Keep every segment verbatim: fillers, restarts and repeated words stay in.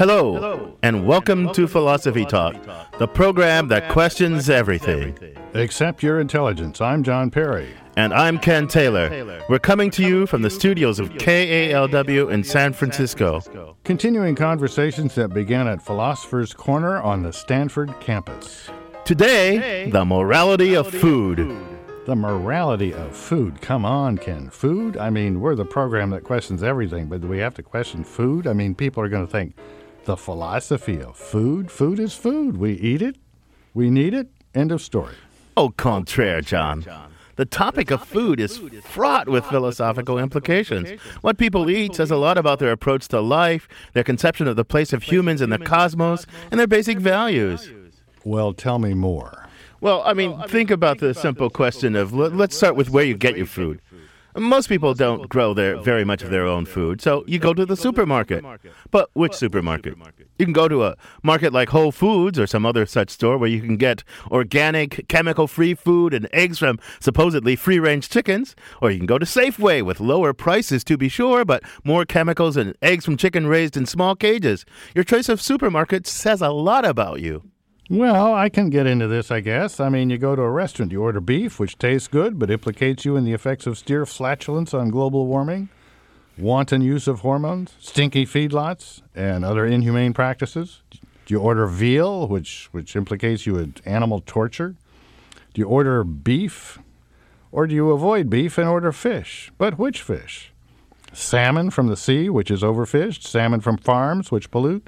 Hello, Hello, and welcome, and welcome to, Philosophy, to Philosophy Talk, Talk, the program that questions everything. Except your intelligence. I'm John Perry. And I'm Ken Taylor. We're coming to you from the studios of K A L W in San Francisco. Continuing conversations that began at Philosopher's Corner on the Stanford campus. Today, the morality of food. The morality of food. Come on, Ken. Food? I mean, we're the program that questions everything, but do we have to question food? I mean, people are going to think, the philosophy of food? Food is food. We eat it. We need it. End of story. Au contraire, John. The topic of food is fraught with philosophical implications. What people eat says a lot about their approach to life, their conception of the place of humans in the cosmos, and their basic values. Well, tell me more. Well, I mean, think about the simple question of, let's start with where you get your food. Most people don't grow their very much of their own food, so you go to the supermarket. But which supermarket? You can go to a market like Whole Foods or some other such store where you can get organic, chemical-free food and eggs from supposedly free-range chickens. Or you can go to Safeway with lower prices, to be sure, but more chemicals and eggs from chicken raised in small cages. Your choice of supermarket says a lot about you. Well, I can get into this, I guess. I mean, you go to a restaurant, you order beef, which tastes good, but implicates you in the effects of steer flatulence on global warming, wanton use of hormones, stinky feedlots, and other inhumane practices. Do you order veal, which, which implicates you in animal torture? Do you order beef? Or do you avoid beef and order fish? But which fish? Salmon from the sea, which is overfished, salmon from farms, which pollute,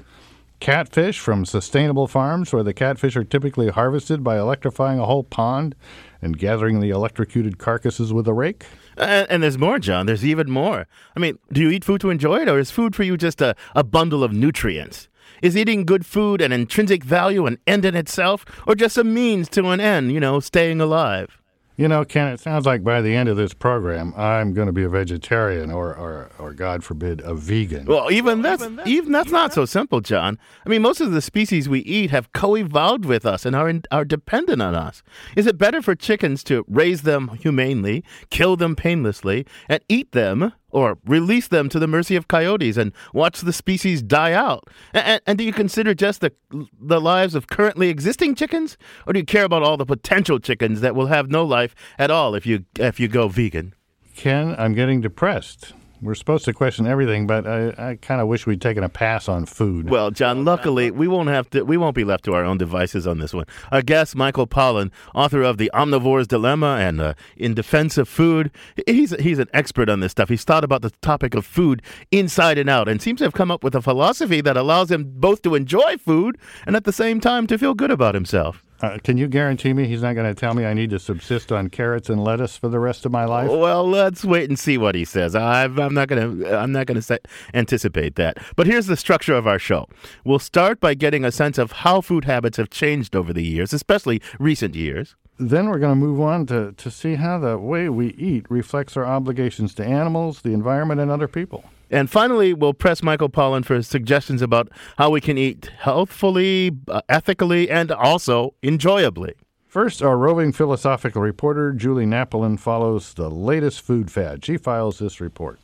catfish from sustainable farms where the catfish are typically harvested by electrifying a whole pond and gathering the electrocuted carcasses with a rake. And, and there's more, John. There's even more. I mean, do you eat food to enjoy it, or is food for you just a, a bundle of nutrients? Is eating good food an intrinsic value, an end in itself, or just a means to an end, you know, staying alive? You know, Ken, it sounds like by the end of this program, I'm going to be a vegetarian or, or, or God forbid, a vegan. Well, even that's, even that's, even that's yeah. not so simple, John. I mean, most of the species we eat have co-evolved with us and are, in, are dependent on us. Is it better for chickens to raise them humanely, kill them painlessly, and eat them, or release them to the mercy of coyotes and watch the species die out? And, and do you consider just the the lives of currently existing chickens, or do you care about all the potential chickens that will have no life at all if you if you go vegan? Ken, I'm getting depressed. We're supposed to question everything, but I, I kind of wish we'd taken a pass on food. Well, John, luckily we won't have to. We won't be left to our own devices on this one. Our guest, Michael Pollan, author of The Omnivore's Dilemma and uh, In Defense of Food, he's he's an expert on this stuff. He's thought about the topic of food inside and out, and seems to have come up with a philosophy that allows him both to enjoy food and at the same time to feel good about himself. Uh, can you guarantee me he's not going to tell me I need to subsist on carrots and lettuce for the rest of my life? Well, let's wait and see what he says. I've, I'm not going to. I'm not going to anticipate that. But here's the structure of our show. We'll start by getting a sense of how food habits have changed over the years, especially recent years. Then we're going to move on to, to see how the way we eat reflects our obligations to animals, the environment, and other people. And finally, we'll press Michael Pollan for his suggestions about how we can eat healthfully, uh, ethically, and also enjoyably. First, our roving philosophical reporter, Julie Napolin, follows the latest food fad. She files this report.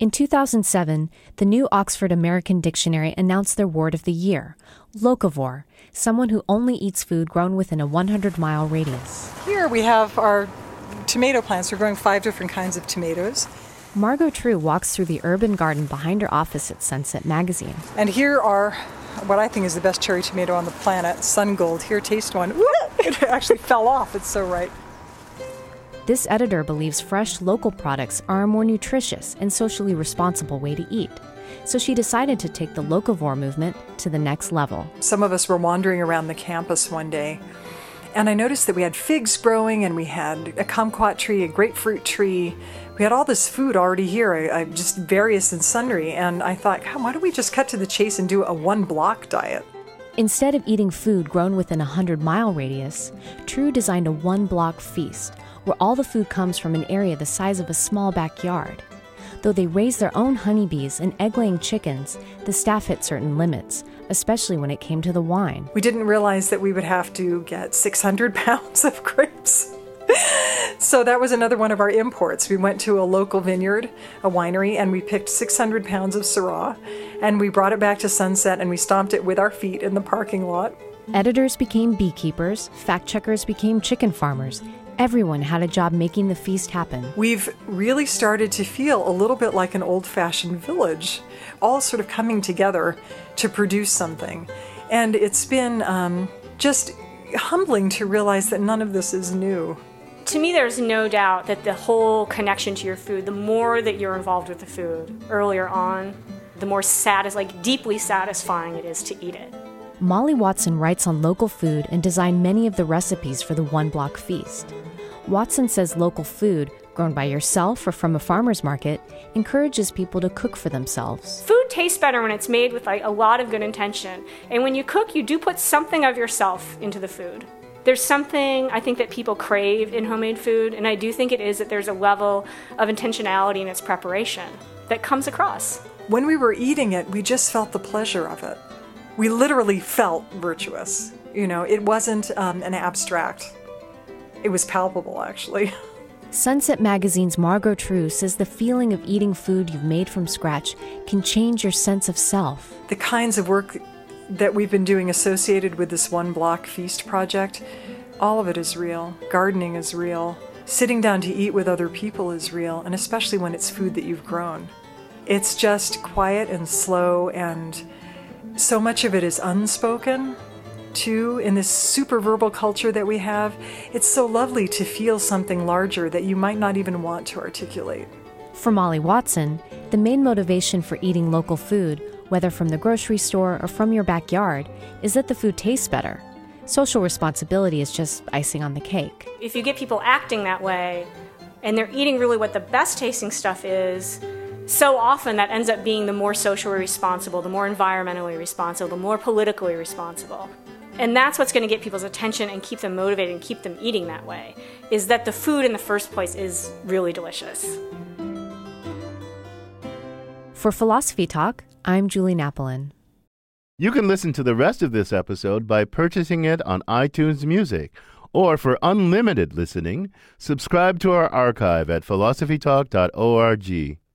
In two thousand seven, the new Oxford American Dictionary announced their word of the year, locavore, someone who only eats food grown within a one hundred mile radius. Here we have our tomato plants. We're growing five different kinds of tomatoes. Margot True walks through the urban garden behind her office at Sunset Magazine. And here are what I think is the best cherry tomato on the planet, Sun Gold. Here, taste one. Ooh, it actually fell off. It's so right. This editor believes fresh, local products are a more nutritious and socially responsible way to eat. So she decided to take the locavore movement to the next level. Some of us were wandering around the campus one day, and I noticed that we had figs growing, and we had a kumquat tree, a grapefruit tree. We had all this food already here, I, I just various and sundry, and I thought, God, why don't we just cut to the chase and do a one-block diet? Instead of eating food grown within a one hundred mile radius, True designed a one-block feast, where all the food comes from an area the size of a small backyard. Though they raise their own honeybees and egg-laying chickens, the staff hit certain limits, especially when it came to the wine. We didn't realize that we would have to get six hundred pounds of grapes. So that was another one of our imports. We went to a local vineyard, a winery, and we picked six hundred pounds of Syrah, and we brought it back to Sunset, and we stomped it with our feet in the parking lot. Editors became beekeepers, fact-checkers became chicken farmers. Everyone had a job making the feast happen. We've really started to feel a little bit like an old-fashioned village, all sort of coming together to produce something. And it's been um, just humbling to realize that none of this is new. To me, there's no doubt that the whole connection to your food, the more that you're involved with the food earlier on, the more satis- like deeply satisfying it is to eat it. Molly Watson writes on local food and designed many of the recipes for the one-block feast. Watson says local food, grown by yourself or from a farmer's market, encourages people to cook for themselves. Food tastes better when it's made with like a lot of good intention. And when you cook, you do put something of yourself into the food. There's something I think that people crave in homemade food, and I do think it is that there's a level of intentionality in its preparation that comes across. When we were eating it, we just felt the pleasure of it. We literally felt virtuous. You know, it wasn't um, an abstract. It was palpable, actually. Sunset Magazine's Margot True says the feeling of eating food you've made from scratch can change your sense of self. The kinds of work that we've been doing associated with this One Block Feast project, all of it is real. Gardening is real. Sitting down to eat with other people is real, and especially when it's food that you've grown. It's just quiet and slow, and so much of it is unspoken. Too, in this super verbal culture that we have, it's so lovely to feel something larger that you might not even want to articulate. For Molly Watson, the main motivation for eating local food, whether from the grocery store or from your backyard, is that the food tastes better. Social responsibility is just icing on the cake. If you get people acting that way, and they're eating really what the best tasting stuff is, so often that ends up being the more socially responsible, the more environmentally responsible, the more politically responsible. And that's what's going to get people's attention and keep them motivated and keep them eating that way, is that the food in the first place is really delicious. For Philosophy Talk, I'm Julie Napolin. You can listen to the rest of this episode by purchasing it on iTunes Music, or for unlimited listening, subscribe to our archive at philosophy talk dot org.